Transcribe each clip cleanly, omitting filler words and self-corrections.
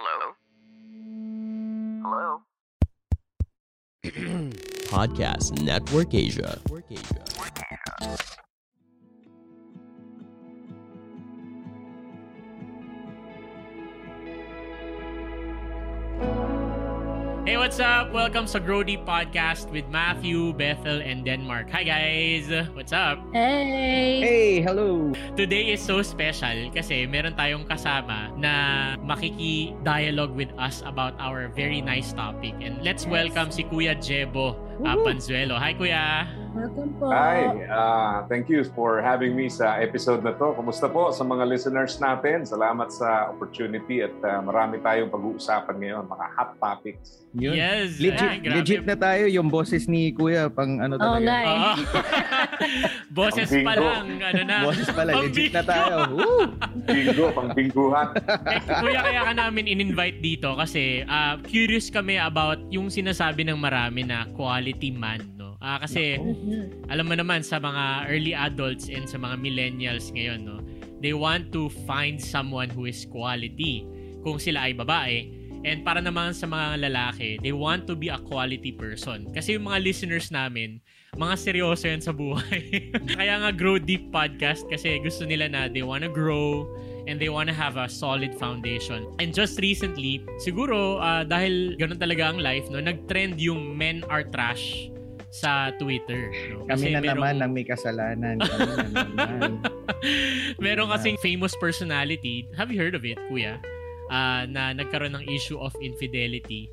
Hello? Hello? Podcast Network Asia. Hey, what's up? Welcome to Grow Deep Podcast with Matthew, Bethel, and Denmark. Hi guys! What's up? Hey! Hey! Hello! Today is so special kasi meron tayong kasama na makiki-dialogue with us about our very nice topic. And let's welcome si Kuya Jebo Panzuelo. Hi Kuya! Welcome po! Hi! Thank you for having me sa episode na to. Kumusta po sa mga listeners natin? Salamat sa opportunity at marami tayong pag-uusapan ngayon. Mga hot topics. Yun. Yes. Legit na tayo yung boses ni Kuya pang ano talaga. Oh, nice. Boses pa lang, ano na. Boses pa lang, legit na tayo. Bingo, pang binguhan. Kuya, kaya ka namin in-invite dito kasi curious kami about yung sinasabi ng marami na quality man. No? Kasi alam mo naman sa mga early adults and sa mga millennials ngayon, no? They want to find someone who is quality kung sila ay babae. And para naman sa mga lalaki, they want to be a quality person. Kasi yung mga listeners namin, mga seryoso yan sa buhay. Kaya nga Grow Deep Podcast kasi gusto nila na they wanna grow and they wanna have a solid foundation. And just recently, siguro dahil ganun talaga ang life, no, nag-trend yung men are trash sa Twitter. No? Kasi kami na naman ang may kasalanan. Kami na naman. Meron kasing famous personality. Have you heard of it, Kuya? Na nagkaroon ng issue of infidelity.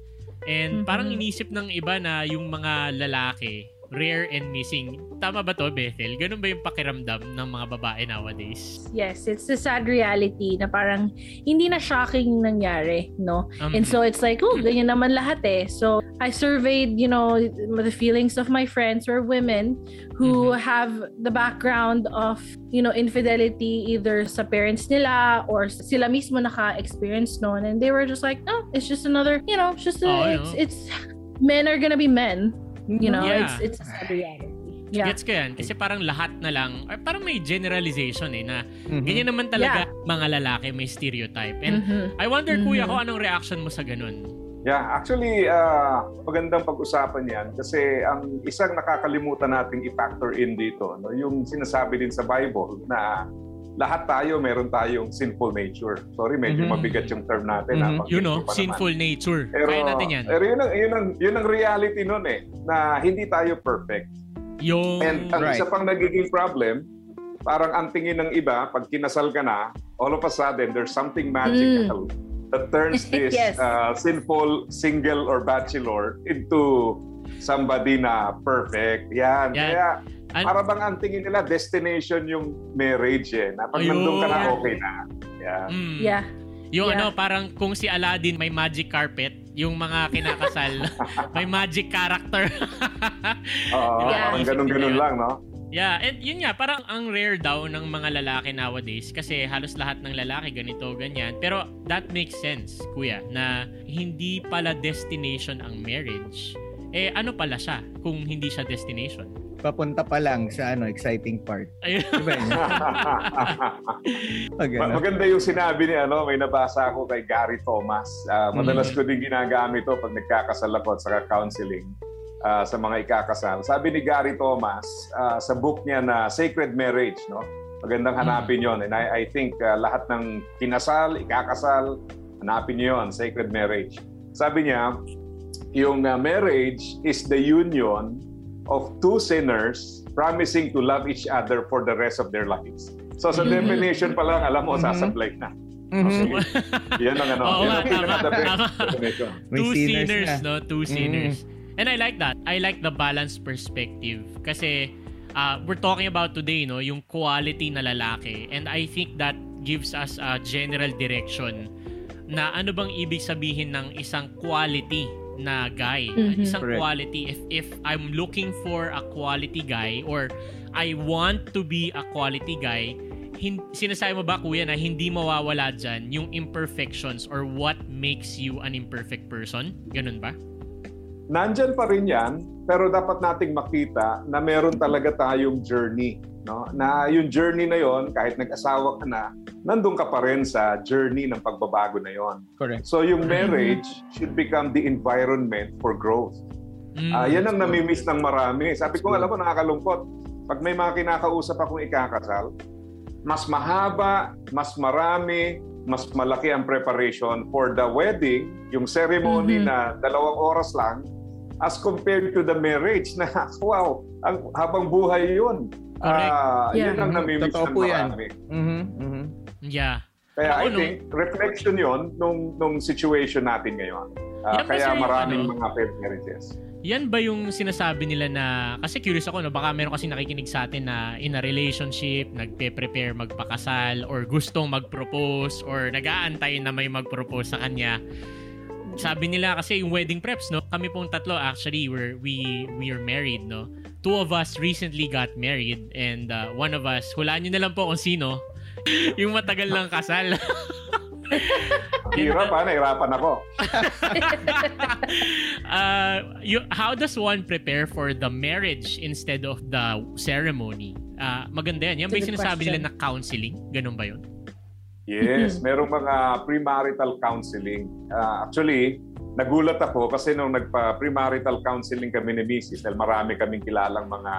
And parang inisip ng iba na yung mga lalaki, rare and missing. Tama ba to, Bethel? Ganun ba yung pakiramdam ng mga babae nowadays? Yes, it's the sad reality na parang hindi na shocking nangyari, no? And so it's like, oh, ganyan naman lahat eh. So I surveyed, you know, the feelings of my friends or women who have the background of, you know, infidelity either sa parents nila or sila mismo naka-experience noon, and they were just like, no, it's just another, you know, just a, it's men are gonna be men, you know, it's a sad reality. Yeah. Gets ko yan. Kasi parang lahat na lang, or parang may generalization eh, na ganyan naman talaga mga lalaki, may stereotype. And I wonder, Kuya, kung anong reaction mo sa ganun? Yeah, actually, magandang pag-usapan yan kasi ang isang nakakalimutan nating i-factor in dito, no, yung sinasabi din sa Bible na lahat tayo meron tayong sinful nature. Sorry, medyo mabigat yung term natin. You know, sinful nature. Pero, kaya natin yan. Pero yun ang reality nun eh, na hindi tayo perfect. And ang isa pang nagiging problem, parang ang tingin ng iba, pag kinasal ka na, all of a sudden, there's something magical that turns this sinful single or bachelor into somebody na perfect. Yan. Kaya para bang ang tingin nila destination yung marriage eh. Pag nandun ka na, okay na. Yan. Yung ano, parang kung si Aladdin may magic carpet, yung mga kinakasal may magic character. Oo, parang ganun-ganun lang, no? Yeah, and yun nga, parang ang rare daw ng mga lalaki nowadays kasi halos lahat ng lalaki ganito, ganyan. Pero that makes sense, Kuya, na hindi pala destination ang marriage. Eh, ano pala siya kung hindi siya destination? Papunta pa lang sa ano, exciting part. Maganda yung sinabi ni ano, may nabasa ako kay Gary Thomas. Madalas ko din ginagamit ito pag nagkakasal ako at saka counseling sa mga ikakasal. Sabi ni Gary Thomas sa book niya na Sacred Marriage, no? Magandang hanapin yon. And I think lahat ng kinasal, ikakasal, hanapin niyo yon, Sacred Marriage. Sabi niya, yung marriage is the union of two sinners promising to love each other for the rest of their lives. So sa definition pa lang, alam mo, sasablay na. Yan ang ano. Oo, tama. Two sinners, no? Two sinners. And I like that. I like the balanced perspective. Kasi we're talking about today, no, yung quality na lalaki. And I think that gives us a general direction na ano bang ibig sabihin ng isang quality na guy, isang quality. If I'm looking for a quality guy or I want to be a quality guy, sinasabi mo ba, Kuya, na hindi mawawala dyan yung imperfections or what makes you an imperfect person? Ganun ba? Nandyan pa rin yan, pero dapat nating makita na meron talaga tayong journey no? Na yung journey na yon, kahit nag-asawa ka na, nandun ka pa rin sa journey ng pagbabago na yon. Correct. So yung marriage should become the environment for growth. Yan ang namimiss ng marami. Sabi ko, alam mo, nakakalungkot. Pag may mga kinakausap akong ikakasal, mas mahaba, mas marami, mas malaki ang preparation for the wedding, yung ceremony na 2 oras lang, as compared to the marriage na, wow, ang, habang buhay yun. Yeah. Yun ang namimiss ng marami. Yeah. Kaya ako, I think, reflection yun nung situation natin ngayon. Kaya maraming mga marriages. Yan ba yung sinasabi nila na, kasi curious ako, no? Baka meron kasi nakikinig sa atin na in a relationship, nagpe-prepare magpakasal, or gustong mag-propose, or nag-aantay na may mag-propose sa kanya. Sabi nila kasi yung wedding preps, no? Kami pong tatlo, actually, we are married, no? 2 of us recently got married, and 1 of us, hulaan nyo na lang po kung sino, yung matagal ng kasal. Hirap, nahirapan ako. How does one prepare for the marriage instead of the ceremony? Maganda yan. Yan ba yung sinasabi nila na counseling? Ganun ba yun? Yes, merong mga premarital counseling. Actually, nagulat ako kasi nung nagpa-premarital counseling kami ni Mrs. dahil marami kaming kilalang mga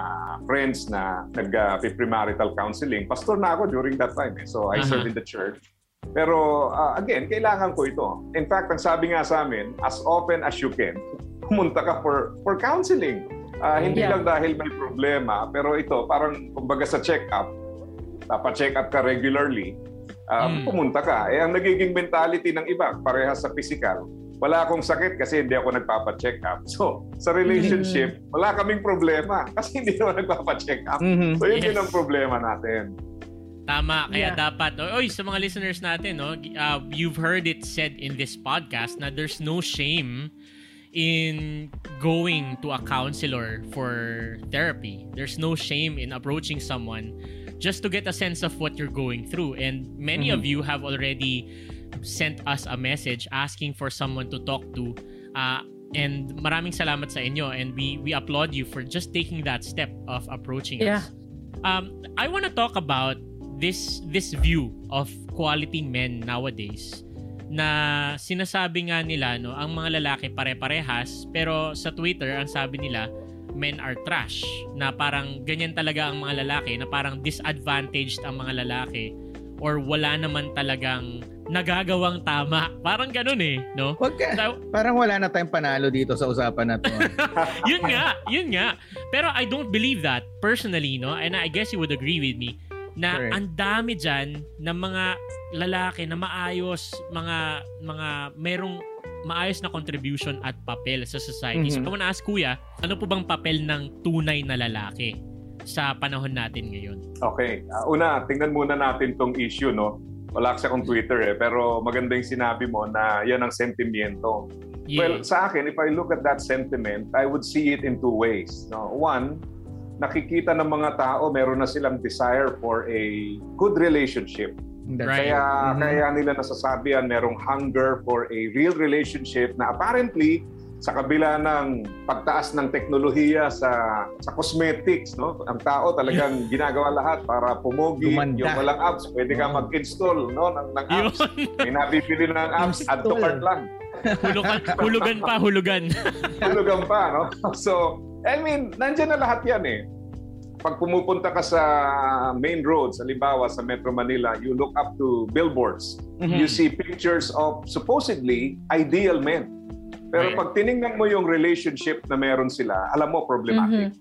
friends na nag-premarital counseling. Pastor na ako during that time. So I served in the church. Pero again, kailangan ko ito. In fact, ang sabi nga sa amin, as often as you can, pumunta ka for counseling. Hindi lang dahil may problema, pero ito, parang kumbaga sa check-up, pa-check up ka regularly, pumunta ka. Eh, ang nagiging mentality ng iba, parehas sa physical, wala akong sakit kasi hindi ako nagpapa-check up. So, sa relationship, wala kaming problema kasi hindi ako nagpapa-check up. So, yun din ang problema natin. Tama, kaya dapat. Oy, sa mga listeners natin, no, you've heard it said in this podcast na there's no shame in going to a counselor for therapy. There's no shame in approaching someone just to get a sense of what you're going through. And many of you have already sent us a message asking for someone to talk to. And maraming salamat sa inyo. And we applaud you for just taking that step of approaching us. I want to talk about this view of quality men nowadays na sinasabi nga nila, no, ang mga lalaki pare-parehas, pero sa Twitter ang sabi nila men are trash, na parang ganyan talaga ang mga lalaki, na parang disadvantaged ang mga lalaki or wala naman talagang nagagawang tama. Parang ganun eh, no? So, parang wala na tayong panalo dito sa usapan na to. Yun nga. Pero I don't believe that personally, no? And I guess you would agree with me na ang dami dyan ng mga lalaki na maayos, mga merong maayos na contribution at papel sa society. So, kung naas, Kuya, ano po bang papel ng tunay na lalaki sa panahon natin ngayon? Okay. Una, tingnan muna natin tong issue, no? Wala kasi akong Twitter eh, pero maganda yung sinabi mo na yan ang sentimiento. Yeah. Well, sa akin, if I look at that sentiment, I would see it in 2 ways. No? One, nakikita ng mga tao meron na silang desire for a good relationship. Right. Kaya nila nasasabihan merong hunger for a real relationship na apparently sa kabila ng pagtaas ng teknolohiya sa cosmetics, no, ang tao talagang ginagawa lahat para pumogi. Lumanda. Yung walang apps, pwede ka mag-install, no, ng apps. May nabibili ng apps, add to cart lang. Hulugan pa. Hulugan pa, no? So, I mean, nandiyan na lahat yan eh. Pag pumupunta ka sa main roads, halimbawa sa Metro Manila, you look up to billboards. You see pictures of supposedly ideal men. Pero pag tiningnan mo yung relationship na meron sila, alam mo, problematic.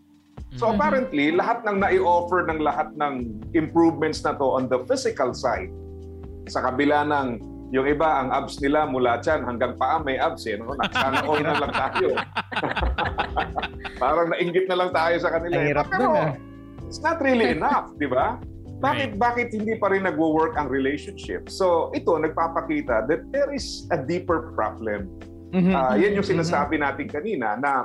So apparently, lahat ng nai-offer ng lahat ng improvements na to on the physical side, sa kabila ng yung iba, ang abs nila mula tiyan hanggang paa may abs eh. No? Sana all na lang tayo. Parang nainggit na lang tayo sa kanila. Ang hirap dun eh. It's not really enough, di ba? Bakit hindi pa rin nagwo-work ang relationship? So ito, nagpapakita that there is a deeper problem. Yan yung sinasabi natin kanina na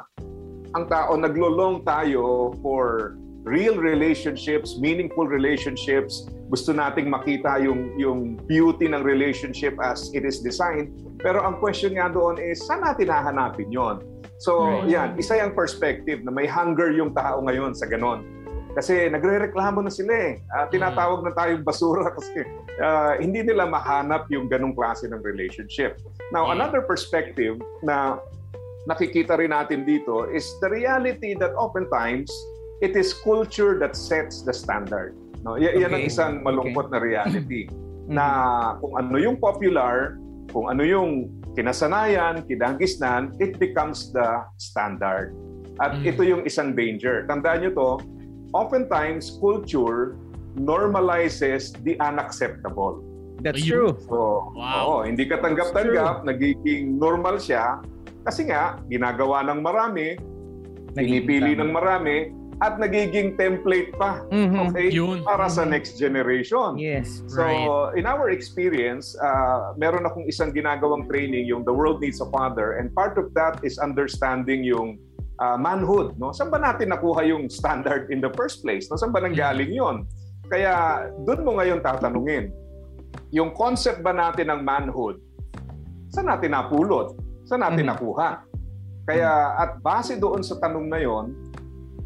ang tao, naglolong tayo for real relationships, meaningful relationships. Gusto nating makita yung beauty ng relationship as it is designed. Pero ang question nga doon is, saan natin hahanapin yon? So, yan. Isa yung perspective na may hunger yung tao ngayon sa ganon. Kasi nagrereklamo na sila eh. Tinatawag na tayong basura kasi hindi nila mahanap yung ganung klase ng relationship. Now, another perspective na nakikita rin natin dito is the reality that oftentimes it is culture that sets the standard. No? Yan ang isang malungkot na reality na kung ano yung popular, kung ano yung kinasanayan, kinanggisnan, it becomes the standard. At ito yung isang danger. Tandaan nyo to, oftentimes culture normalizes the unacceptable. That's true. So, wow. Oo, hindi ka tanggap-tanggap, nagiging normal siya kasi nga ginagawa ng marami, pinipili ng marami at nagiging template pa para sa next generation. Yes. So, in our experience, meron akong isang ginagawang training, yung The World Needs a Father, and part of that is understanding yung manhood, no? Saan ba natin nakuha yung standard in the first place? No? Saan ba nanggaling yun? Kaya doon mo ngayon tatanungin, yung concept ba natin ng manhood, saan natin napulot? Saan natin nakuha? Kaya at base doon sa tanong na yon,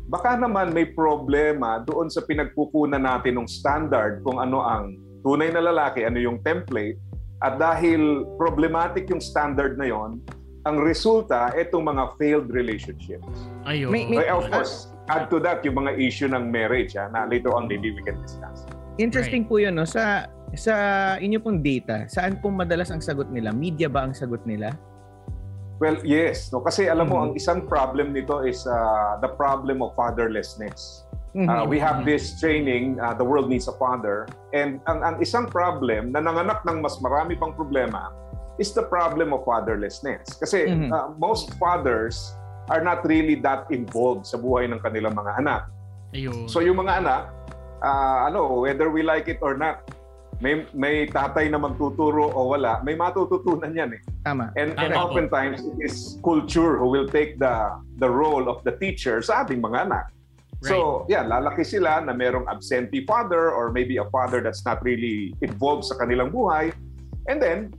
baka naman may problema doon sa pinagkukunan natin ng standard kung ano ang tunay na lalaki, ano yung template. At dahil problematic yung standard na yon, ang resulta, itong mga failed relationships. Ayun. Of course, add to that yung mga issue ng marriage na later on maybe we can discuss. Interesting po yun. No? Sa inyo pong data, saan pong madalas ang sagot nila? Media ba ang sagot nila? Well, yes. No? Kasi alam mo, ang isang problem nito is the problem of fatherlessness. We have this training, The World Needs a Father. And ang isang problem na nanganak ng mas marami pang problema is the problem of fatherlessness. Kasi most fathers are not really that involved sa buhay ng kanilang mga anak. Ayun. So yung mga anak, whether we like it or not, may tatay na magtuturo o wala, may matututunan yan eh. Tama. And oftentimes, it is culture who will take the role of the teacher sa ating mga anak. Right. So, lalaki sila na merong absentee father or maybe a father that's not really involved sa kanilang buhay. And then,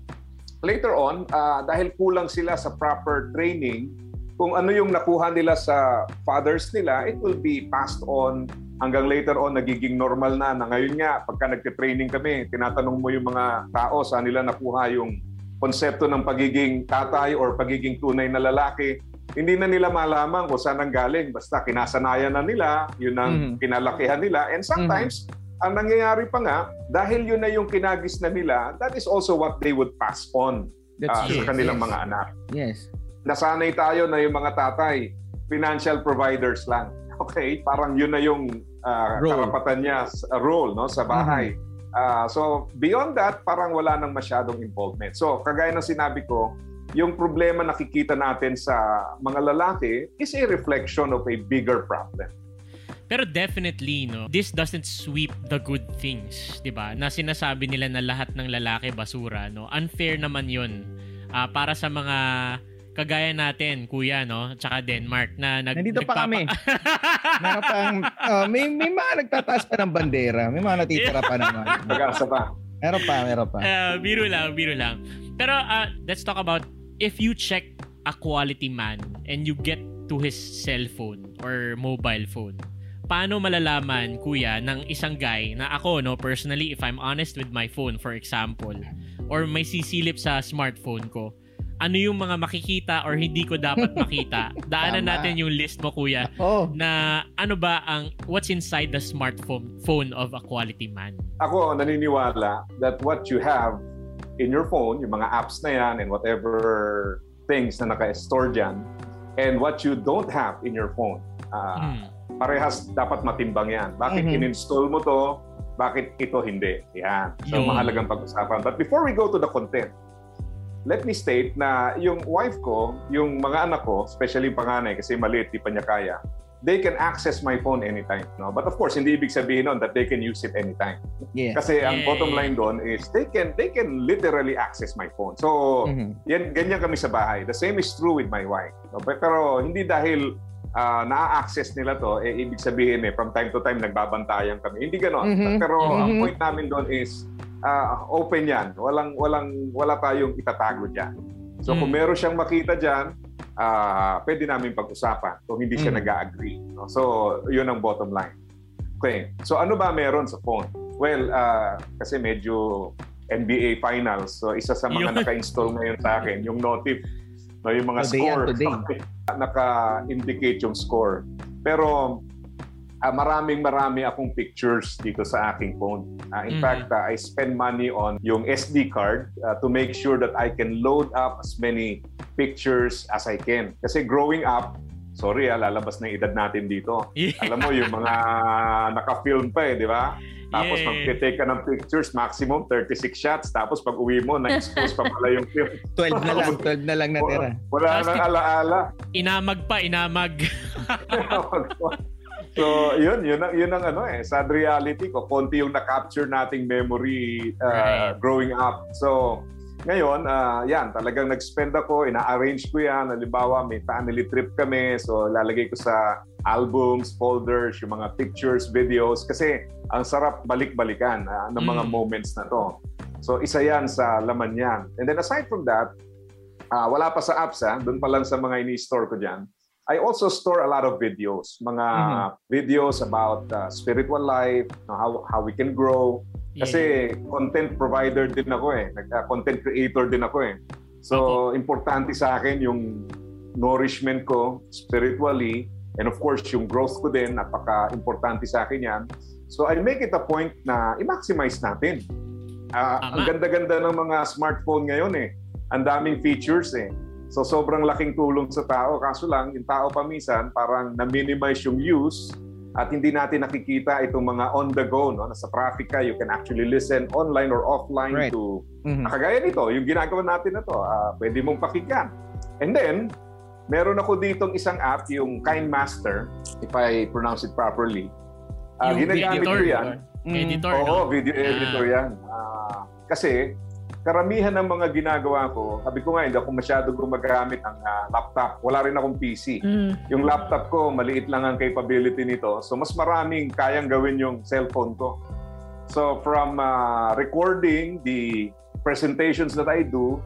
later on, dahil kulang sila sa proper training, kung ano yung nakuha nila sa fathers nila, it will be passed on hanggang later on, nagiging normal na. Ngayon nga, pagka nagte-training kami, tinatanong mo yung mga tao saan nila nakuha yung konsepto ng pagiging tatay or pagiging tunay na lalaki. Hindi na nila malaman kung saan ang galing. Basta kinasanayan na nila, yun ang pinalakihan nila. And sometimes, ang nangyayari pa nga, dahil yun na yung kinagis na nila, that is also what they would pass on sa kanilang mga anak. Yes. Nasanay tayo na yung mga tatay, financial providers lang. Okay, parang yun na yung karapatan niya, role no, sa bahay. So, beyond that, parang wala nang masyadong involvement. So, kagaya ng sinabi ko, yung problema nakikita natin sa mga lalaki is a reflection of a bigger problem. Pero definitely, no, this doesn't sweep the good things, di ba? Na sinasabi nila na lahat ng lalaki basura, no? Unfair naman yun para sa mga kagaya natin, kuya, no? Tsaka Denmark na nandito pa kami. Nakapang, may mga nagtataas pa ng bandera. May mga natitira pa naman. Nag-asa pa. Meron pa. Biro lang. Pero let's talk about if you check a quality man and you get to his cell phone or mobile phone, paano malalaman, kuya, ng isang guy na ako, no, personally, if I'm honest with my phone, for example, or may sisilip sa smartphone ko, ano yung mga makikita or hindi ko dapat makita? Daanan natin yung list mo, kuya, na ano ba ang what's inside the smartphone of a quality man? Ako, naniniwala that what you have in your phone, yung mga apps na yan and whatever things na naka-store dyan, and what you don't have in your phone, parehas dapat matimbang yan. Bakit in-install mo to? Bakit ito hindi? Yan. So, mahalagang pag-usapan. But before we go to the content, let me state na yung wife ko, yung mga anak ko, especially yung panganay kasi maliit, di pa niya kaya, they can access my phone anytime. No? But of course, hindi ibig sabihin nun that they can use it anytime. Yeah. Kasi ang bottom line doon is they can literally access my phone. So, yan, ganyan kami sa bahay. The same is true with my wife. No? Pero hindi dahil na-access nila to, ibig sabihin from time to time nagbabantayan kami. Hindi ganon. Pero ang point namin doon is open yan. Wala tayong itatago dyan. So kung meron siyang makita dyan, pwede namin pag-usapan kung hindi siya nag-agree. No? So yun ang bottom line. thing. So ano ba meron sa phone? Well, kasi medyo NBA Finals. So isa sa mga naka-install ngayon sa akin, yung notif, no, yung mga score. Naka-indicate yung score. Pero marami akong pictures dito sa aking phone. In fact, I spend money on yung SD card to make sure that I can load up as many pictures as I can. Kasi growing up, lalabas na edad natin dito. Yeah. Alam mo, yung mga naka-film pa di ba? Tapos mag-take ka ng pictures, maximum 36 shots. Tapos pag uwi mo, na-expose pa pala yung film. 12 na lang natira. Wala nang alaala. Inamag pa. So, yun ang sad reality ko. Konti yung na-capture nating memory growing up. So, ngayon, talagang nag-spend ako, ina-arrange ko yan. Halimbawa, may family trip kami. So, lalagay ko sa albums, folders, yung mga pictures, videos. Kasi, ang sarap balik-balikan ng mga moments na to. So, isa yan sa laman yan. And then, aside from that, wala pa sa apps, doon pa lang sa mga ini-store ko dyan. I also store a lot of videos, videos about spiritual life, how we can grow. Kasi content provider din ako content creator din ako So importante sa akin yung nourishment ko spiritually, and of course yung growth ko din, napaka-importante sa akin yan. So I make it a point na i-maximize natin. Ang ganda-ganda ng mga smartphone ngayon Ang daming features So, sobrang laking tulong sa tao. Kaso lang, yung tao paminsan, parang na-minimize yung use at hindi natin nakikita itong mga on-the-go. No? Nasa traffic ka, you can actually listen online or offline to... Kagaya nito, yung ginagawa natin na to, pwede mong pakinggan. And then, meron ako ditong isang app, yung KineMaster, if I pronounce it properly. Ginagamit ko yan. Editor, oo, video editor yan. Kasi... karamihan ng mga ginagawa ko, sabi ko nga, hindi ako masyado gumagamit ng laptop. Wala rin akong PC. Yung laptop ko, maliit lang ang capability nito. So, mas maraming kayang gawin yung cellphone ko. So, from recording the presentations that I do,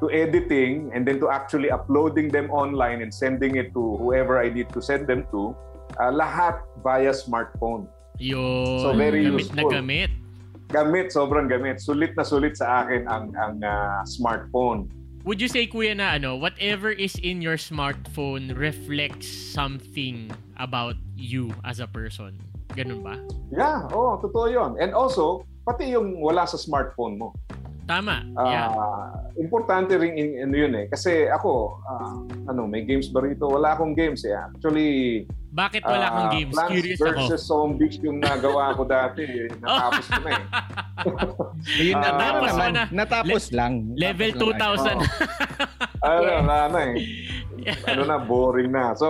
to editing, and then to actually uploading them online and sending it to whoever I need to send them to, lahat via smartphone. Yun, so, very useful. Sobrang gamit. Sulit na sulit sa akin ang smartphone. Would you say, Kuya, na whatever is in your smartphone reflects something about you as a person? Ganun ba? Yeah, totoo yun. And also, pati yung wala sa smartphone mo. Tama, yeah. Importante rin yun kasi ako, may games ba rito? Wala akong games Actually... Bakit wala akong games? Curious ako. Plants vs Zombies yung nagawa ko dati. Natapos ko na Ayun, natapos mo na. Natapos lang. Level 2,000. Boring na. So,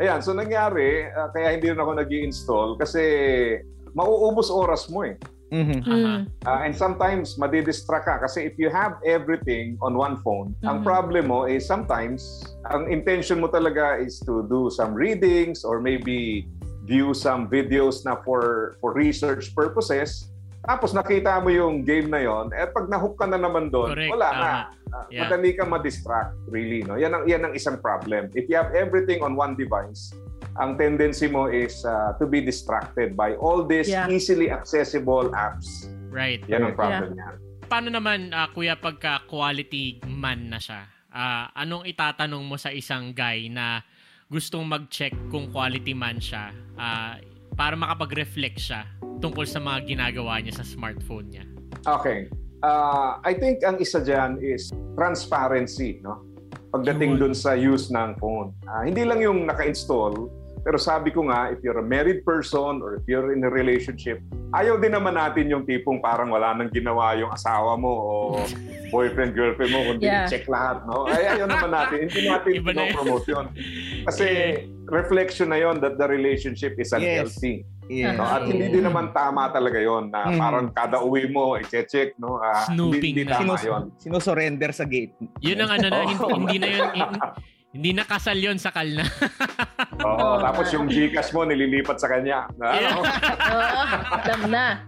so nangyari, kaya hindi rin ako nag-i-install kasi mauubos oras mo and sometimes madidistract ka kasi if you have everything on one phone, ang problem mo is sometimes ang intention mo talaga is to do some readings or maybe view some videos na for research purposes. Tapos nakita mo yung game na yon, pag nahook ka na naman doon, wala na. Madali kang madistract really, no? Yan ang isang problem. If you have everything on one device, ang tendency mo is to be distracted by all these easily accessible apps. Right. Yan ang problem niya. Paano naman, Kuya, pagka quality man na siya? Anong itatanong mo sa isang guy na gustong mag-check kung quality man siya para makapag-reflect siya tungkol sa mga ginagawa niya sa smartphone niya? Okay. I think ang isa dyan is transparency, no? Pagdating dun sa use ng phone. Hindi lang yung naka-install, pero sabi ko nga, if you're a married person or if you're in a relationship, ayaw din naman natin yung tipong parang wala nang ginawa yung asawa mo o boyfriend, girlfriend mo kundi i-check lahat, no? Ayaw naman natin. Hindi natin pinopromote yun. Kasi reflection na yon that the relationship is unhealthy. No? At hindi din naman tama talaga yon na parang kada uwi mo, i-check, no? Snooping hindi na. Sinosurrender sa gate. Yun ang hindi na yun... Hindi nakasal yun, sakal na. Tapos yung GCash mo nililipat sa kanya. Alam na.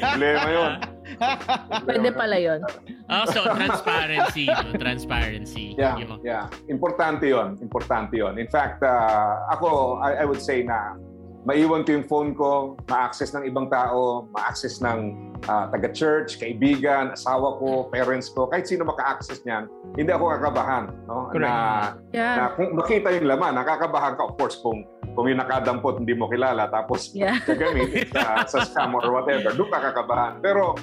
Problema yun. Pwede pala yun. So transparency. Transparency. Importante yun. In fact, ako, I would say na maiwan ko yung phone ko, ma-access ng ibang tao, ma-access ng taga-church, kaibigan, asawa ko, parents ko, kahit sino maka-access niyan, hindi ako kakabahan. No? Na kung makita yung laman, nakakabahan ka, of course, kung yung nakadampot, hindi mo kilala, tapos gagamit sa scam or whatever, doon ka kakabahan. Pero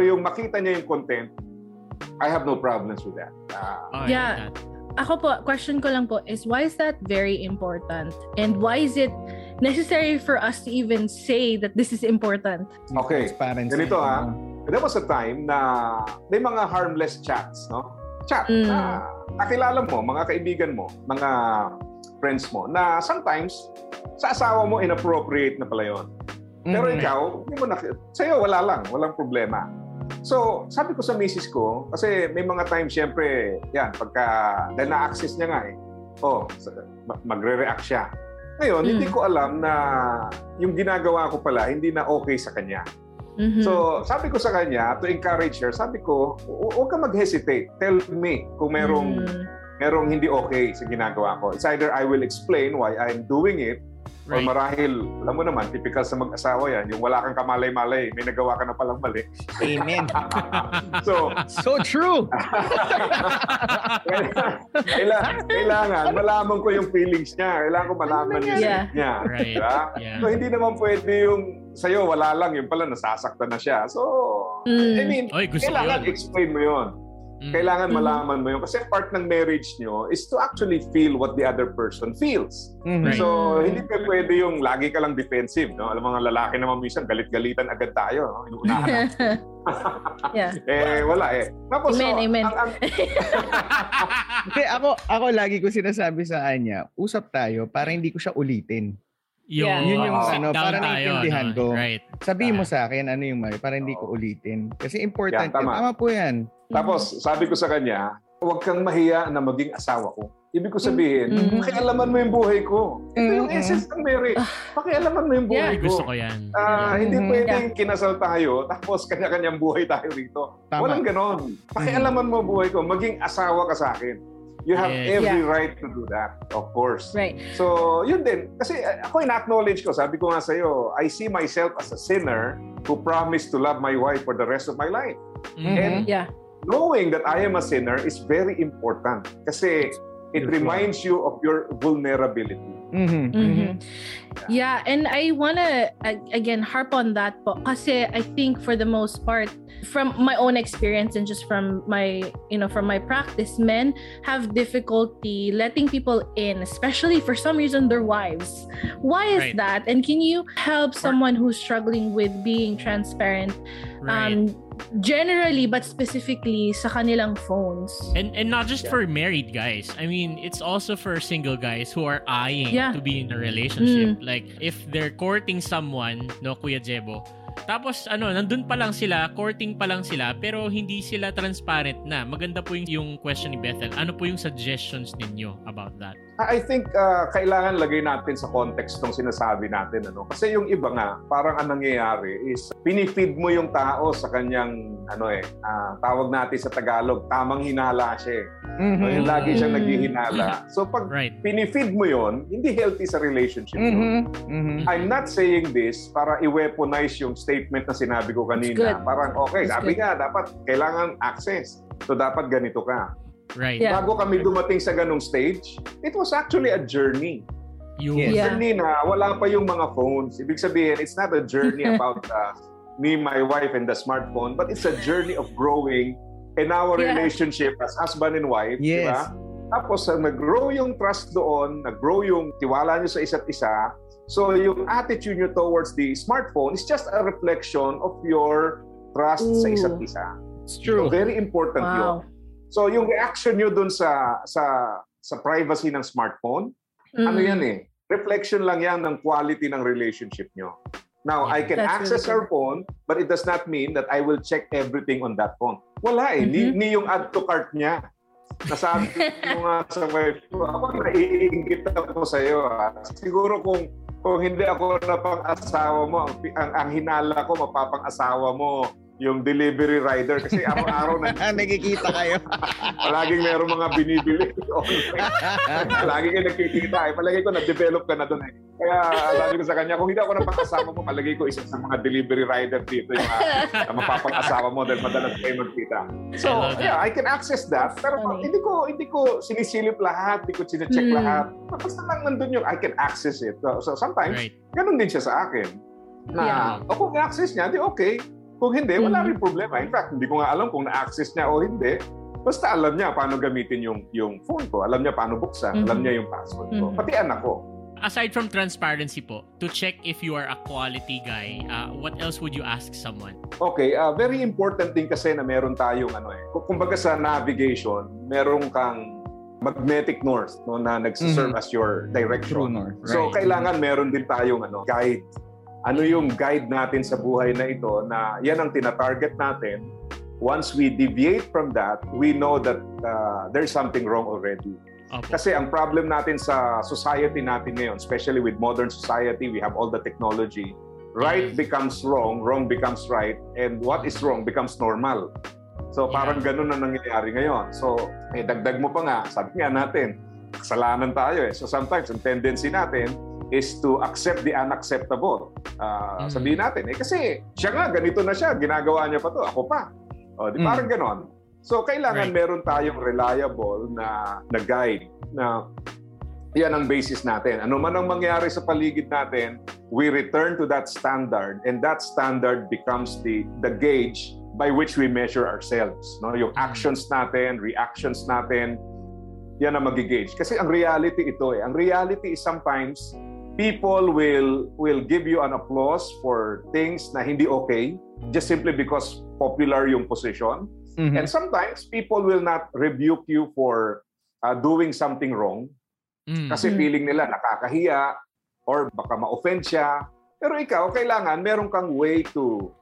yung makita niya yung content, I have no problems with that. Ako po, question ko lang po is, why is that very important? And why is it necessary for us to even say that this is important? Okay, ganito ha. There was a time na may mga harmless chats, no? Nakilala mo, mga kaibigan mo, mga friends mo, na sometimes sa asawa mo inappropriate na pala yun. Pero ikaw, hindi mo sa'yo wala lang, walang problema. So, sabi ko sa misis ko, kasi may mga times, siyempre, yan, pagka, dahil na-access niya nga eh, magre-react siya. Ngayon, hindi ko alam na yung ginagawa ko pala, hindi na okay sa kanya. So, sabi ko sa kanya, to encourage her, sabi ko, huwag ka mag-hesitate. Tell me kung merong hindi okay sa ginagawa ko. It's either I will explain why I'm doing it, right. O marahil, alam mo naman, typical sa mag-asawa yan, yung wala kang kamalay-malay, may nagawa ka na palang mali. Amen. So true! Kailangan malaman ko yung feelings niya. Kailangan ko malaman yung feelings niya. Right. Diba? Yeah. So, hindi naman pwede yung sa'yo, wala lang, yung pala, nasasaktan na siya. So, I mean, kailangan explain mo yun. Kailangan malaman mo yun. Kasi part ng marriage nyo is to actually feel what the other person feels. So, hindi ka pwede yung lagi ka lang defensive. No? Alam mga lalaki naman minsan, galit-galitan agad tayo. No? Inuunahan natin. Tapos, amen. Ako lagi ko sinasabi sa kanya, usap tayo para hindi ko siya ulitin. Yun yung para naiintindihan ko. Right. Sabihin mo sa akin ano yung mali para hindi ko ulitin. Kasi important. Tama po yan. Tapos, sabi ko sa kanya, huwag kang mahiya na maging asawa ko. Ibig ko sabihin, pakialaman mo yung buhay ko. Ito yung essence ng marriage. Pakialaman mo yung buhay ko. Gusto ko yan. Hindi pwedeng kinasal tayo, tapos kanya-kanyang buhay tayo rito. Tama. Walang ganon. Pakialaman mo buhay ko. Maging asawa ka sa akin. You have every right to do that, of course. Right. So, yun din. Kasi ako in-acknowledge ko, sabi ko nga sa'yo, I see myself as a sinner who promised to love my wife for the rest of my life. And knowing that I am a sinner is very important kasi it reminds you of your vulnerability. And I want to again harp on that po kasi I think for the most part from my own experience and just from my from my practice, men have difficulty letting people in, especially for some reason their wives. Why is that? And can you help someone who's struggling with being transparent generally but specifically sa kanilang phones? And not just for married guys. I mean, it's also for single guys who are eyeing to be in a relationship. Like if they're courting someone, no, Kuya Jebo, tapos nandun pa lang sila, courting pa lang sila, pero hindi sila transparent na. Maganda po yung question ni Bethel. Ano po yung suggestions ninyo about that? I think kailangan lagay natin sa context ng sinasabi natin. Kasi yung iba nga, parang ang nangyayari is pinifeed mo yung tao sa kanyang, tawag natin sa Tagalog, tamang hinala siya. Yung lagi siyang naghihinala. So pag pinifeed mo yon, hindi healthy sa relationship yun. I'm not saying this para i-weaponize yung statement na sinabi ko kanina. Parang okay, sabi nga, dapat kailangan access. So dapat ganito ka. Right. Yeah. Bago kami dumating sa ganung stage, it was actually a journey. Journey na wala pa yung mga phones. Ibig sabihin, it's not a journey about me, my wife, and the smartphone, but it's a journey of growing in our relationship as husband and wife. Yes. Diba? Tapos, nag-grow yung trust doon, nag-grow yung tiwala nyo sa isa't isa. So, yung attitude nyo towards the smartphone is just a reflection of your trust sa isa't isa. It's true. So, very important yun. So, yung reaction nyo dun sa privacy ng smartphone, ano yan eh? Reflection lang yan ng quality ng relationship nyo. Now, I can access our phone, but it does not mean that I will check everything on that phone. Wala eh. Ni yung add to cart niya. Nasabi mo nga sa wife ko, ako naiingit ako sa'yo. Siguro kung hindi ako na pang asawa mo, ang hinala ko mapapang asawa mo yung delivery rider kasi araw-araw nagkikita kayo. Palaging mayroong mga binibili. Palagi kayo nagkikita. Eh. Palagi ko na-develop ka na doon eh. Kaya sabi ko sa kanya, kung hindi ako napakasama mo, palagi ko isa sa mga delivery rider dito yung mapapakasama mo dahil madalas kayo magkita. So, yeah, I can access that. Pero hindi ko sinisilip lahat, hindi ko sinacheck lahat. Basta lang nandun yung I can access it. So sometimes, ganun din siya sa akin. Na, yeah. Kung na-access niya, di okay. Kung hindi, wala rin problema. In fact, hindi ko nga alam kung na-access niya o hindi. Basta alam niya paano gamitin yung phone ko. Alam niya paano buksan. Alam niya yung password ko. Pati anak ko. Aside from transparency po, to check if you are a quality guy, what else would you ask someone? Okay, very important thing kasi na meron tayong kumbaga sa navigation, meron kang magnetic north no, na nagsiserve as your direction. North, right. So, kailangan meron din tayong guide. Ano yung guide natin sa buhay na ito na yan ang tina-target natin. Once we deviate from that, we know that there's something wrong already. Okay. Kasi ang problem natin sa society natin ngayon, especially with modern society, we have all the technology. Right becomes wrong becomes right, and what is wrong becomes normal. So parang ganun na nangyayari ngayon. So dagdag mo pa nga, sabi nga natin, kasalanan tayo eh. So sometimes ang tendency natin is to accept the unacceptable. Sabihin natin, kasi siya nga, ganito na siya, ginagawa niya pa to, ako pa. O, di parang ganon. So, kailangan meron tayong reliable na guide na yan ang basis natin. Ano man ang mangyari sa paligid natin, we return to that standard and that standard becomes the gauge by which we measure ourselves. No? Yung actions natin, reactions natin, yan ang magigage. Kasi ang reality ito eh. Ang reality is sometimes people will give you an applause for things na hindi okay just simply because popular yung position. And sometimes people will not rebuke you for doing something wrong kasi feeling nila nakakahiya or baka ma-offend siya. Pero ikaw, kailangan meron kang way to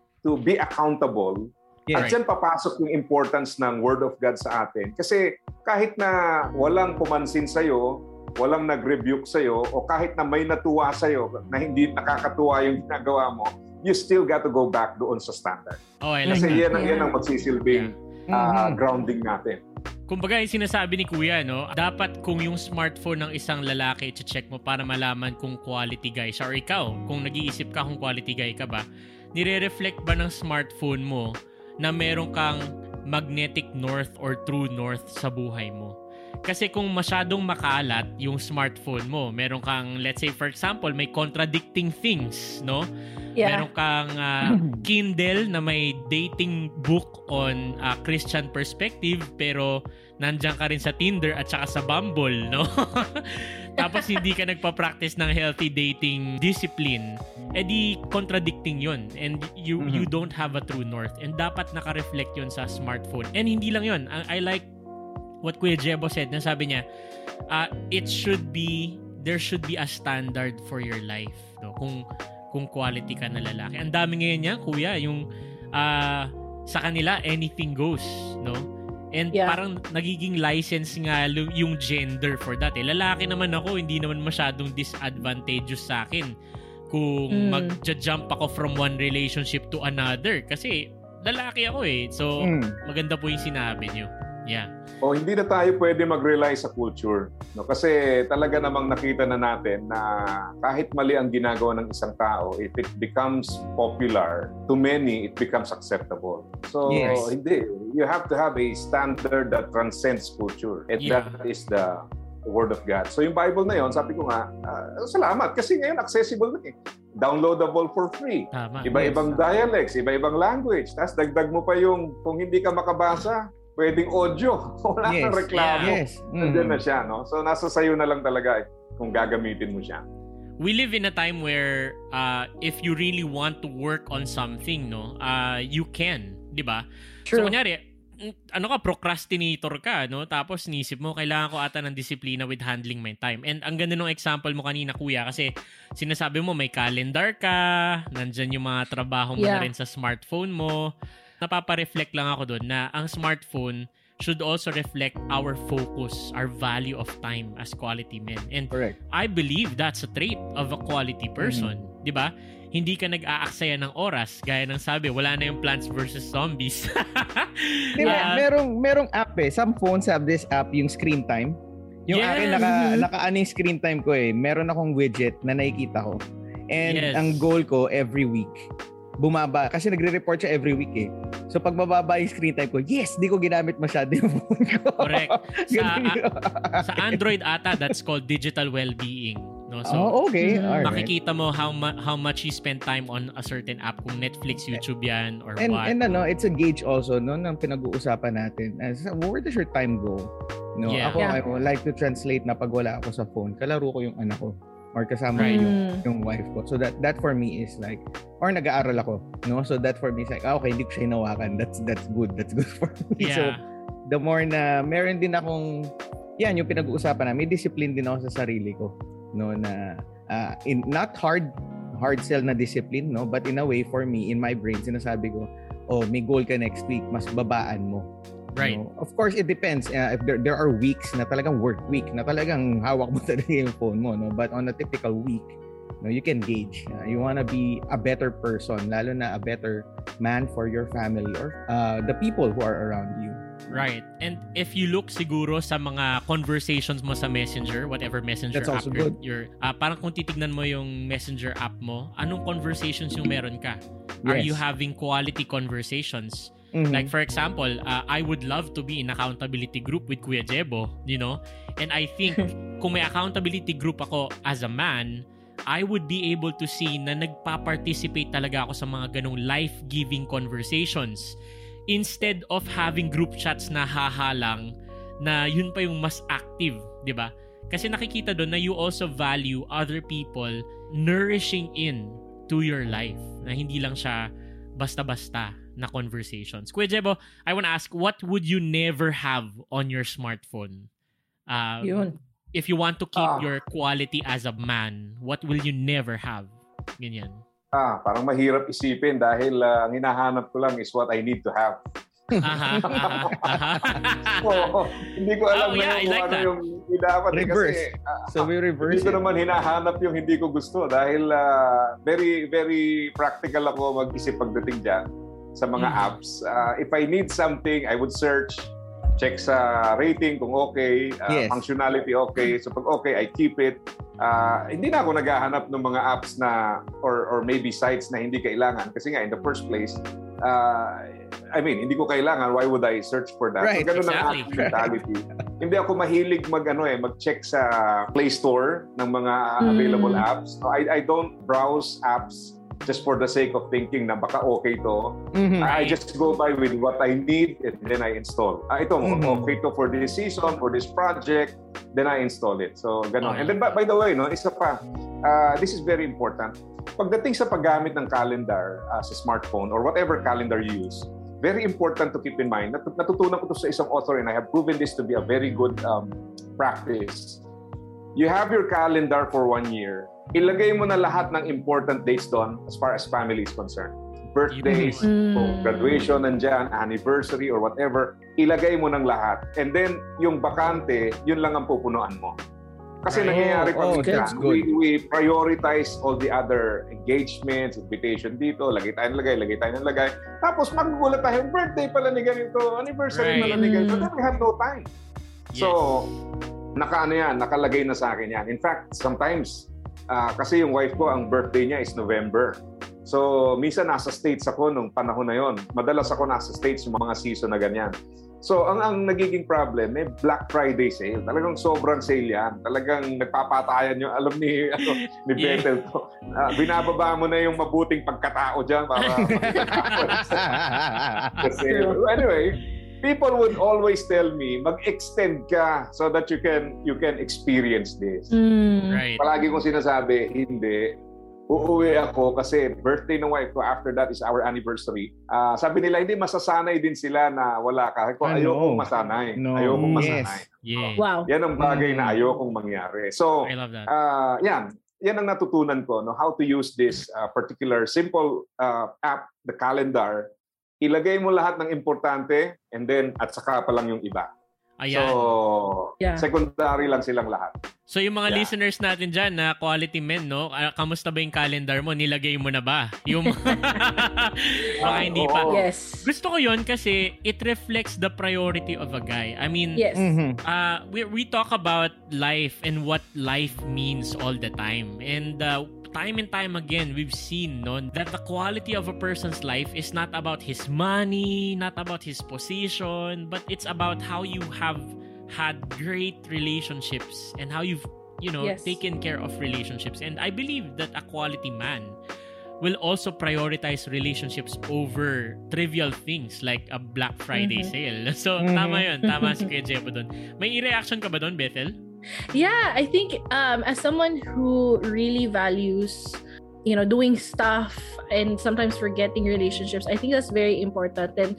be accountable. At dyan papasok yung importance ng Word of God sa atin. Kasi kahit na walang pumansin sa'yo, walang nag-rebuke sa'yo, o kahit na may natuwa sa'yo na hindi nakakatuwa yung ginagawa mo, you still got to go back doon sa standard. Oh, I like kasi yan ang magsisilbing grounding natin. Kumbaga yung sinasabi ni Kuya, no? Dapat kung yung smartphone ng isang lalaki, i-check mo para malaman kung quality guy siya or ikaw. Kung nag-iisip ka kung quality guy ka ba, nire-reflect ba ng smartphone mo na meron kang magnetic north or true north sa buhay mo? Kasi kung masyadong makalat yung smartphone mo, meron kang, let's say for example, may contradicting things, no? Yeah. Meron kang Kindle na may dating book on Christian perspective, pero nandiyan ka rin sa Tinder at saka sa Bumble, no? Tapos hindi ka nagpa-practice ng healthy dating discipline. Eh di contradicting yun. And you don't have a true north. And dapat naka-reflect yun sa smartphone. And hindi lang yun. I like what Kuya Jebo said, na sabi niya, there should be a standard for your life. No? Kung quality ka na lalaki. Ang dami ngayon niya, Kuya, yung sa kanila, anything goes. No? And parang nagiging license nga yung gender for that. Eh, lalaki naman ako, hindi naman masyadong disadvantageous sa akin kung mag-jump ako from one relationship to another. Kasi lalaki ako eh. So, maganda po yung sinabi niyo. Yeah. O hindi na tayo pwede mag-rely sa culture, no? Kasi talaga namang nakita na natin na kahit mali ang ginagawa ng isang tao, if it becomes popular to many, it becomes acceptable. So hindi, you have to have a standard that transcends culture, and that is the Word of God. So yung Bible na yon, sabi ko nga, salamat kasi ngayon accessible na eh. Downloadable for free. Tama. Iba-ibang dialects, iba-ibang language. Tapos dagdag mo pa yung kung hindi ka makabasa, pwedeng audio. Wala nang reklamo. Nandiyan na siya, no? So, nasa sayo na lang talaga eh, kung gagamitin mo siya. We live in a time where if you really want to work on something, no, you can. Diba? True. So, kunyari, procrastinator ka, no? Tapos, nisip mo, kailangan ko ata ng disiplina with handling my time. And ang ganda ng example mo kanina, Kuya, kasi sinasabi mo, may calendar ka, nandyan yung mga trabaho mo na rin sa smartphone mo. Napapareflect lang ako doon na ang smartphone should also reflect our focus, our value of time as quality men. And correct. I believe that's a trait of a quality person. 'di ba? Hindi ka nag-aaksaya ng oras, gaya ng sabi, wala na yung Plants vs Zombies. Diba, merong app eh. Some phones have this app, yung screen time. Yung akin, naka-ano yung screen time ko eh. Meron akong widget na nakikita ko. And ang goal ko, every week, bumaba. Kasi nagre-report siya every week eh. So pag mababa yung screen time ko, yes, di ko ginamit masyado yung phone ko. Correct. Sa Android ata, that's called digital well-being. No? So, okay. All makikita right. Mo how much you spend time on a certain app, kung Netflix, YouTube yan, or what. And ano, it's a gauge also, no, ng pinag-uusapan natin. Where does your time go? No, I like to translate na pag wala ako sa phone, kalaro ko yung anak ko, or kasama yung wife ko. So that for me is like, or nag-aaral ako, no? So that for me is like, okay, hindi ko siya hinawakan. That's good. That's good for me. Yeah. So the more na, meron din akong, yan, yung pinag-uusapan na, may discipline din ako sa sarili ko. No, na in not hard sell na discipline, no, but in a way for me, in my brain, sinasabi ko, may goal ka next week, mas babaan mo, right? No? Of course it depends, if there are weeks na talagang work week, na talagang hawak mo talaga yung phone mo, no, but on a typical week, no, you can gauge. You want to be a better person, lalo na a better man for your family or the people who are around you. Right. And if you look siguro sa mga conversations mo sa Messenger, whatever Messenger that's app you're parang kung titignan mo yung Messenger app mo, anong conversations yung meron ka? Yes. Are you having quality conversations? Mm-hmm. Like for example, I would love to be in accountability group with Kuya Jebo, you know? And I think kung may accountability group ako as a man, I would be able to see na nagpa-participate talaga ako sa mga ganong life-giving conversations. Instead of having group chats na hahalang, na yun pa yung mas active, di ba? Kasi nakikita doon na you also value other people nourishing in to your life, na hindi lang siya basta-basta na conversations. Kuya Jebo, I want to ask, what would you never have on your smartphone? Yun. If you want to keep your quality as a man, what will you never have? Ganyan. Parang mahirap isipin dahil ang hinahanap ko lang is what I need to have. So, hindi ko alam yung dapat kasi. So we reverse. Hindi ko naman hinahanap yung hindi ko gusto dahil very very practical ako mag-isip pagdating dyan sa mga apps. If I need something, I would search, check sa rating kung okay, functionality okay. So pag okay, I keep it. Hindi na ako naghahanap ng mga apps na or maybe sites na hindi kailangan kasi nga in the first place hindi ko kailangan, why would I search for that? Right, so, ganun ang aking mentality. Hindi ako mahilig mag-check sa Play Store ng mga available apps. So, I don't browse apps just for the sake of thinking na baka okay to. I just go by with what I need and then I install. Okay to for this season, for this project, then I install it. So, ganon. And then, by the way, no, isa pa, this is very important. Pagdating sa paggamit ng calendar sa smartphone or whatever calendar you use, very important to keep in mind. Natutunan ko to sa isang author and I have proven this to be a very good practice. You have your calendar for 1 year. Ilagay mo na lahat ng important dates doon as far as family is concerned. Birthdays, graduation, nandyan, anniversary, or whatever, ilagay mo ng lahat. And then, yung bakante, yun lang ang pupunuan mo. Kasi nangyayari pa minsan, we prioritize all the other engagements, invitation dito, lagay tayo ng lagay. Tapos, magugulat tayo, birthday pala ni ganito, anniversary pala ni ganito, then we have no time. Yes. So, nakalagay na sa akin yan. In fact, sometimes, kasi yung wife ko, ang birthday niya is November. So, minsan nasa States ako nung panahon na yon. Madalas ako nasa States yung mga season na ganyan. So, ang nagiging problem, may Black Friday sale. Talagang sobrang sale yan. Talagang nagpapatayan yung, alam ni Bethel to. Binababa mo na yung mabuting pagkatao dyan para Anyway, people would always tell me, mag-extend ka so that you can experience this. Right. Palagi kong sinasabi, hindi. Uuwi ako kasi birthday ng wife ko. After that is our anniversary. Sabi nila, hindi masasanay din sila na wala ka. Ayokong masanay. No. Ayokong masanay. Yes. Wow. Yan ang bagay na ayokong mangyari. So, I love that. Yan ang natutunan ko. No? How to use this particular simple app, the calendar. Ilagay mo lahat ng importante and then at saka pa lang yung iba. Ayan. So, yeah, secondary lang silang lahat. So, yung mga listeners natin dyan na quality men, no? Kamusta ba yung calendar mo? Nilagay mo na ba? Yung mga hindi pa. Yes. Gusto ko yun kasi it reflects the priority of a guy. I mean, yes, we talk about life and what life means all the time. And time again, we've seen that the quality of a person's life is not about his money, not about his position, but it's about how you have had great relationships and how you've, taken care of relationships. And I believe that a quality man will also prioritize relationships over trivial things like a Black Friday sale. So, tama yun. Tama si Kuya Jebo dun. May reaction ka ba dun, Bethel? Yeah, I think as someone who really values, doing stuff and sometimes forgetting relationships, I think that's very important. And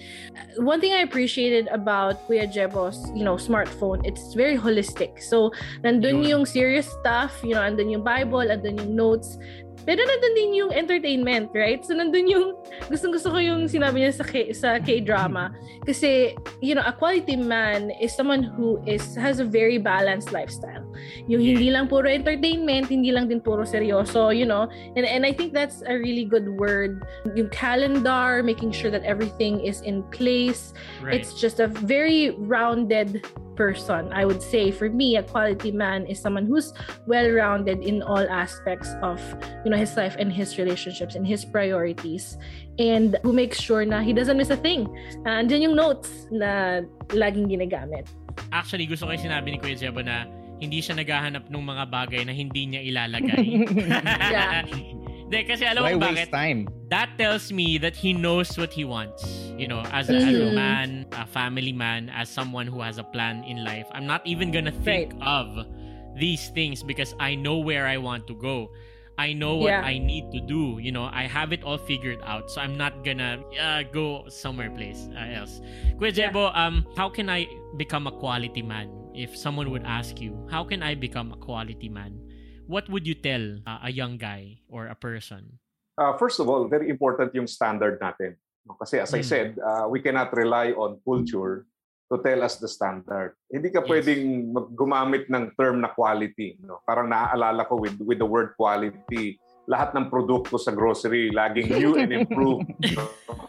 one thing I appreciated about Kuya Jebo's, smartphone, it's very holistic. So, nandun yung serious stuff, andun yung Bible, andun yung notes. Pero nandun din yung entertainment, right? So, nandun yung, gustong-gusto ko yung sinabi niya sa K-drama. Kasi, a quality man is someone who has a very balanced lifestyle. Yung hindi lang puro entertainment, hindi lang din puro seryoso, And I think that's a really good word. Yung calendar, making sure that everything is in place. Right. It's just a very rounded person. I would say for me, a quality man is someone who's well-rounded in all aspects of his life and his relationships and his priorities, and who makes sure na he doesn't miss a thing. Andyan yung notes na laging ginagamit. Actually, gusto ko yung sinabi ni Kuya Jebo na hindi siya naghahanap ng mga bagay na hindi niya ilalagay. De, kasi alam mo bakit? Time? That tells me that he knows what he wants. As a man, a family man, as someone who has a plan in life. I'm not even gonna think of these things because I know where I want to go. I know what I need to do. I have it all figured out. So I'm not gonna go somewhere place else. Kuya Jebo, how can I become a quality man? If someone would ask you, how can I become a quality man? What would you tell a young guy or a person? First of all, very important yung standard natin. Kasi as I said, we cannot rely on culture to tell us the standard. Hindi ka pwedeng gumamit ng term na quality. Parang naaalala ko with the word quality, lahat ng produkto sa grocery, laging new and improved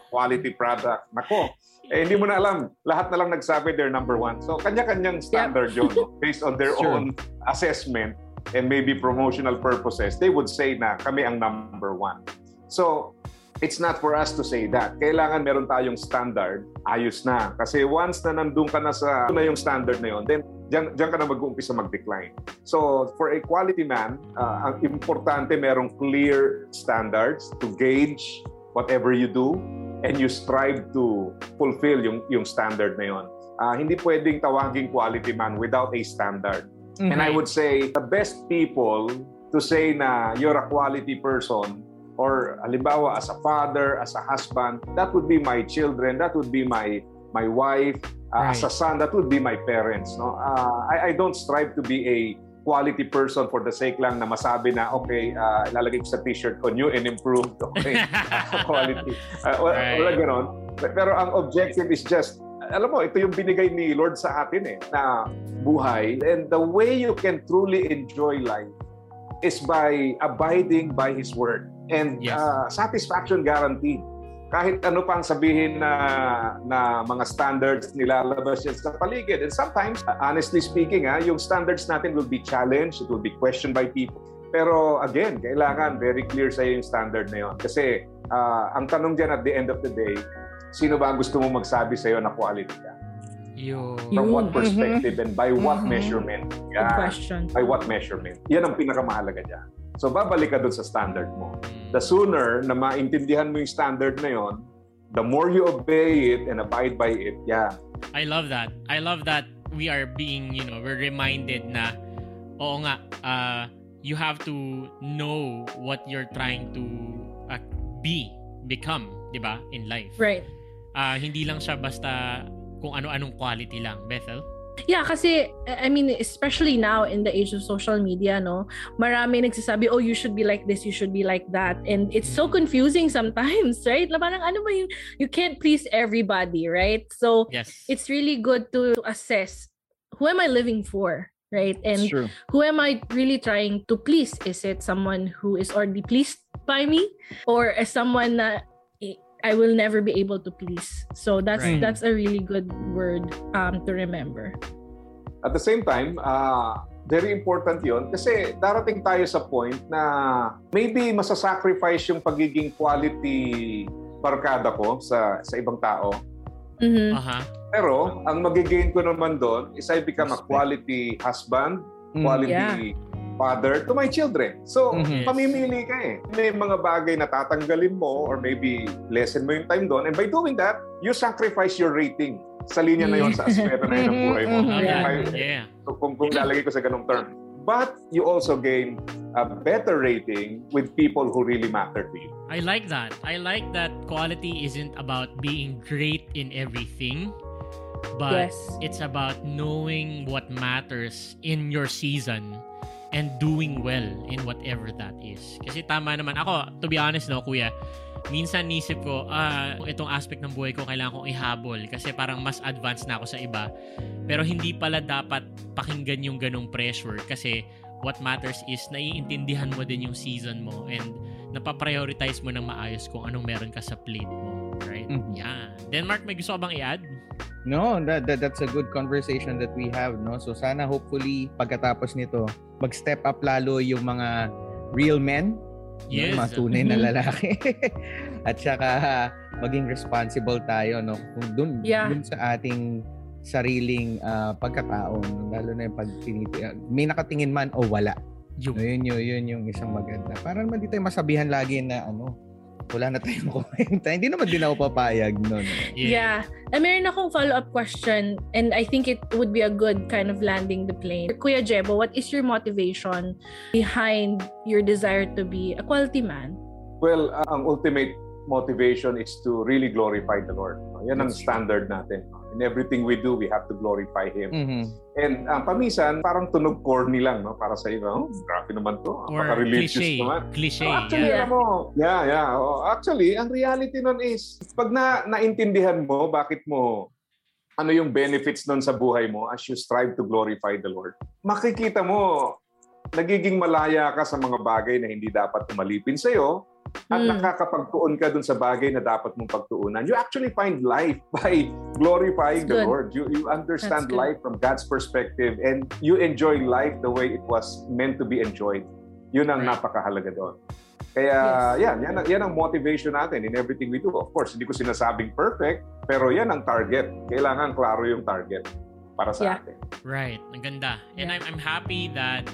quality product. Nako, hindi mo na alam. Lahat na lang nagsabi they're number one. So, kanya-kanyang standard yun. Based on their own assessment, and maybe promotional purposes, they would say na kami ang number one. So, it's not for us to say that. Kailangan meron tayong standard, ayos na. Kasi once na nandun ka na na yung standard na yun, then dyan ka na mag-uumpisa mag-decline. So, for a quality man, ang importante merong clear standards to gauge whatever you do and you strive to fulfill yung standard na yun. Hindi pwedeng tawaging quality man without a standard. Mm-hmm. And I would say the best people to say na you're a quality person, or halimbawa as a father, as a husband, that would be my children, that would be my wife, as a son, that would be my parents. No, I don't strive to be a quality person for the sake lang na masabi na okay, ilalagay ko sa t-shirt ko new and improved, okay, quality. Wala ganon. Pero ang objective is just, alam mo, ito yung binigay ni Lord sa atin na buhay. And the way you can truly enjoy life is by abiding by His Word. And satisfaction guaranteed. Kahit ano pang sabihin na mga standards nilalabas yan sa paligid. And sometimes, honestly speaking, yung standards natin will be challenged, it will be questioned by people. Pero again, kailangan very clear sa'yo yung standard na yun. Kasi ang tanong dyan at the end of the day, sino ba ang gusto mong magsabi sa'yo na quality ka? From what perspective and by what measurement? Good question. By what measurement? Yan ang pinakamahalaga dyan. So, babalik ka dun sa standard mo. The sooner na maintindihan mo yung standard na yon, the more you obey it and abide by it. Yeah. I love that. We are being, we're reminded na, oo nga, you have to know what you're trying to become, di ba, in life. Right. Hindi lang siya basta kung ano-anong quality lang. Bethel? Yeah, kasi, I mean, especially now in the age of social media, marami nagsasabi, oh, you should be like this, you should be like that. And it's so confusing sometimes, right? Na parang ano ba yun? You can't please everybody, right? So, it's really good to assess who am I living for, right? And who am I really trying to please? Is it someone who is already pleased by me, or is someone that I will never be able to please? So that's a really good word to remember. At the same time, very important yun kasi darating tayo sa point na maybe masasacrifice yung pagiging quality barkada ko sa ibang tao. Mm-hmm. Uh-huh. Pero ang magigain ko naman doon is I become a quality husband, quality father to my children. So, pamimili ka eh. May mga bagay na tatanggalin mo or maybe lessen mo yung time doon. And by doing that, you sacrifice your rating sa linya na yun, sa aspeto na yun ng buhay mo. So, kung lalagay ko sa ganung term. But you also gain a better rating with people who really matter to you. I like that. I like that quality isn't about being great in everything, but it's about knowing what matters in your season and doing well in whatever that is. Kasi tama naman. Ako, to be honest no, kuya, minsan nisip ko, itong aspect ng buhay ko kailangan kong ihabol kasi parang mas advanced na ako sa iba. Pero hindi pala dapat pakinggan yung ganong pressure kasi what matters is naiintindihan mo din yung season mo and napaprioritize mo ng maayos kung anong meron ka sa plate mo. Right? Mm-hmm. Yeah. Denmark, may gusto ka bang i-add? No, that's a good conversation that we have. No? So sana hopefully pagkatapos nito, mag-step up lalo yung mga real men. Yes. No, mga tunay na lalaki. At saka maging responsible tayo no? Dun sa ating sariling pagkatao, no? Lalo na yung may nakatingin man o wala. No, yun yung isang maganda. Parang hindi tayo masabihan lagi na wala na tayong kuwenta. Hindi naman din ako papayag nun. Yeah. Meron akong follow-up question and I think it would be a good kind of landing the plane. Kuya Jebo, what is your motivation behind your desire to be a quality man? Well, ang ultimate motivation is to really glorify the Lord. Yan ang standard natin. In everything we do, we have to glorify Him. Mm-hmm. And paminsan, parang tunog corny lang, no? Para sa inyo, grabe naman to. Or religious naman. Cliché. Actually, actually, ang reality nun is, pag naintindihan mo, bakit mo, ano yung benefits nun sa buhay mo as you strive to glorify the Lord, makikita mo, nagiging malaya ka sa mga bagay na hindi dapat tumalipin sa'yo, at nakakapagtuon ka dun sa bagay na dapat mong pagtuunan. You actually find life by glorifying the Lord. You understand life from God's perspective and you enjoy life the way it was meant to be enjoyed. Yun ang napakahalaga doon. Kaya yan ang motivation natin in everything we do. Of course, hindi ko sinasabing perfect, pero yan ang target. Kailangan klaro yung target para sa atin. Right. Ang ganda. And I'm happy that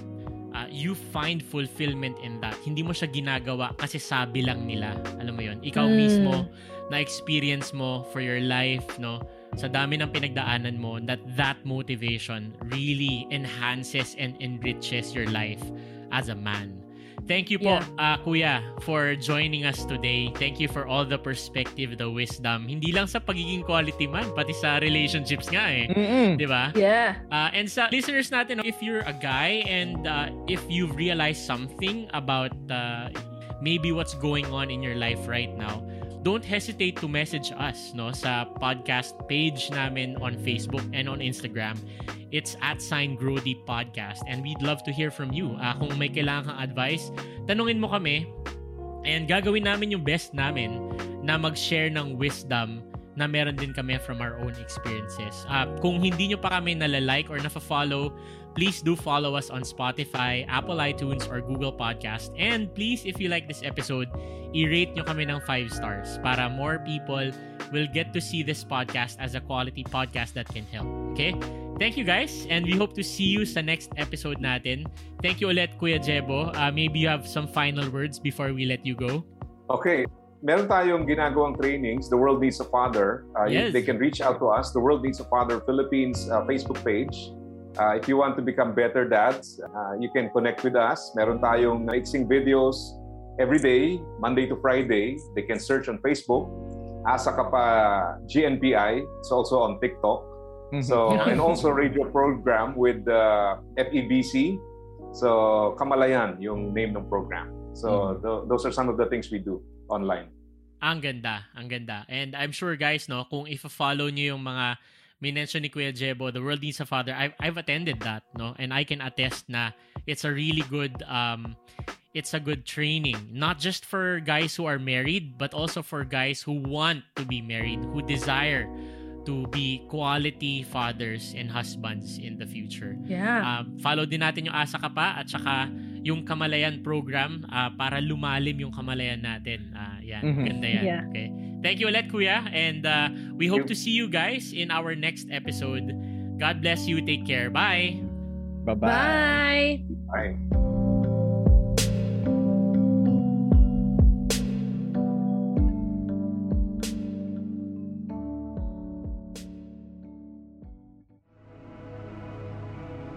you find fulfillment in that. Hindi mo siya ginagawa kasi sabi lang nila. Alam mo yun? Ikaw mismo, na-experience mo for your life, no? Sa dami ng pinagdaanan mo, that motivation really enhances and enriches your life as a man. Thank you po, Kuya, for joining us today. Thank you for all the perspective, the wisdom. Hindi lang sa pagiging quality man, pati sa relationships nga eh. Mm-mm. Diba? Yeah. And sa listeners natin, if you're a guy and if you've realized something about maybe what's going on in your life right now, don't hesitate to message us no sa podcast page namin on Facebook and on Instagram. It's @GrowDeepPodcast and we'd love to hear from you. Kung may kailangan kang advice, tanungin mo kami and gagawin namin yung best namin na mag-share ng wisdom na meron din kami from our own experiences. Kung hindi nyo pa kami nalalike or nafa-follow, please do follow us on Spotify, Apple iTunes, or Google Podcast. And please, if you like this episode, i-rate nyo kami ng 5 stars para more people will get to see this podcast as a quality podcast that can help. Okay? Thank you guys, and we hope to see you sa next episode natin. Thank you ulit, Kuya Jebo. Maybe you have some final words before we let you go. Okay. Meron tayong ginagawang trainings, The World Needs a Father. They can reach out to us, The World Needs a Father Philippines Facebook page. If you want to become better dads, you can connect with us. Meron tayong mixing videos every day, Monday to Friday. They can search on Facebook. Asa ka pa GNPI. It's also on TikTok. So, and also radio program with FEBC. So, Kamalayan, yung name ng program. So, those are some of the things we do online. Ang ganda, ang ganda. And I'm sure guys, no, kung i-follow nyo yung mga may mention ni Kuya Jebo, The World Needs a Father. I've attended that, no? And I can attest na it's a really good it's a good training, not just for guys who are married, but also for guys who want to be married, who desire to be quality fathers and husbands in the future. Yeah. Follow din natin yung Asa Ka Pa at saka yung Kamalayan program para lumalim yung Kamalayan natin. Yan, ganda yan. Yeah. Okay. Thank you ulit, Kuya. And we hope to see you guys in our next episode. God bless you. Take care. Bye. Bye-bye. Bye. Bye.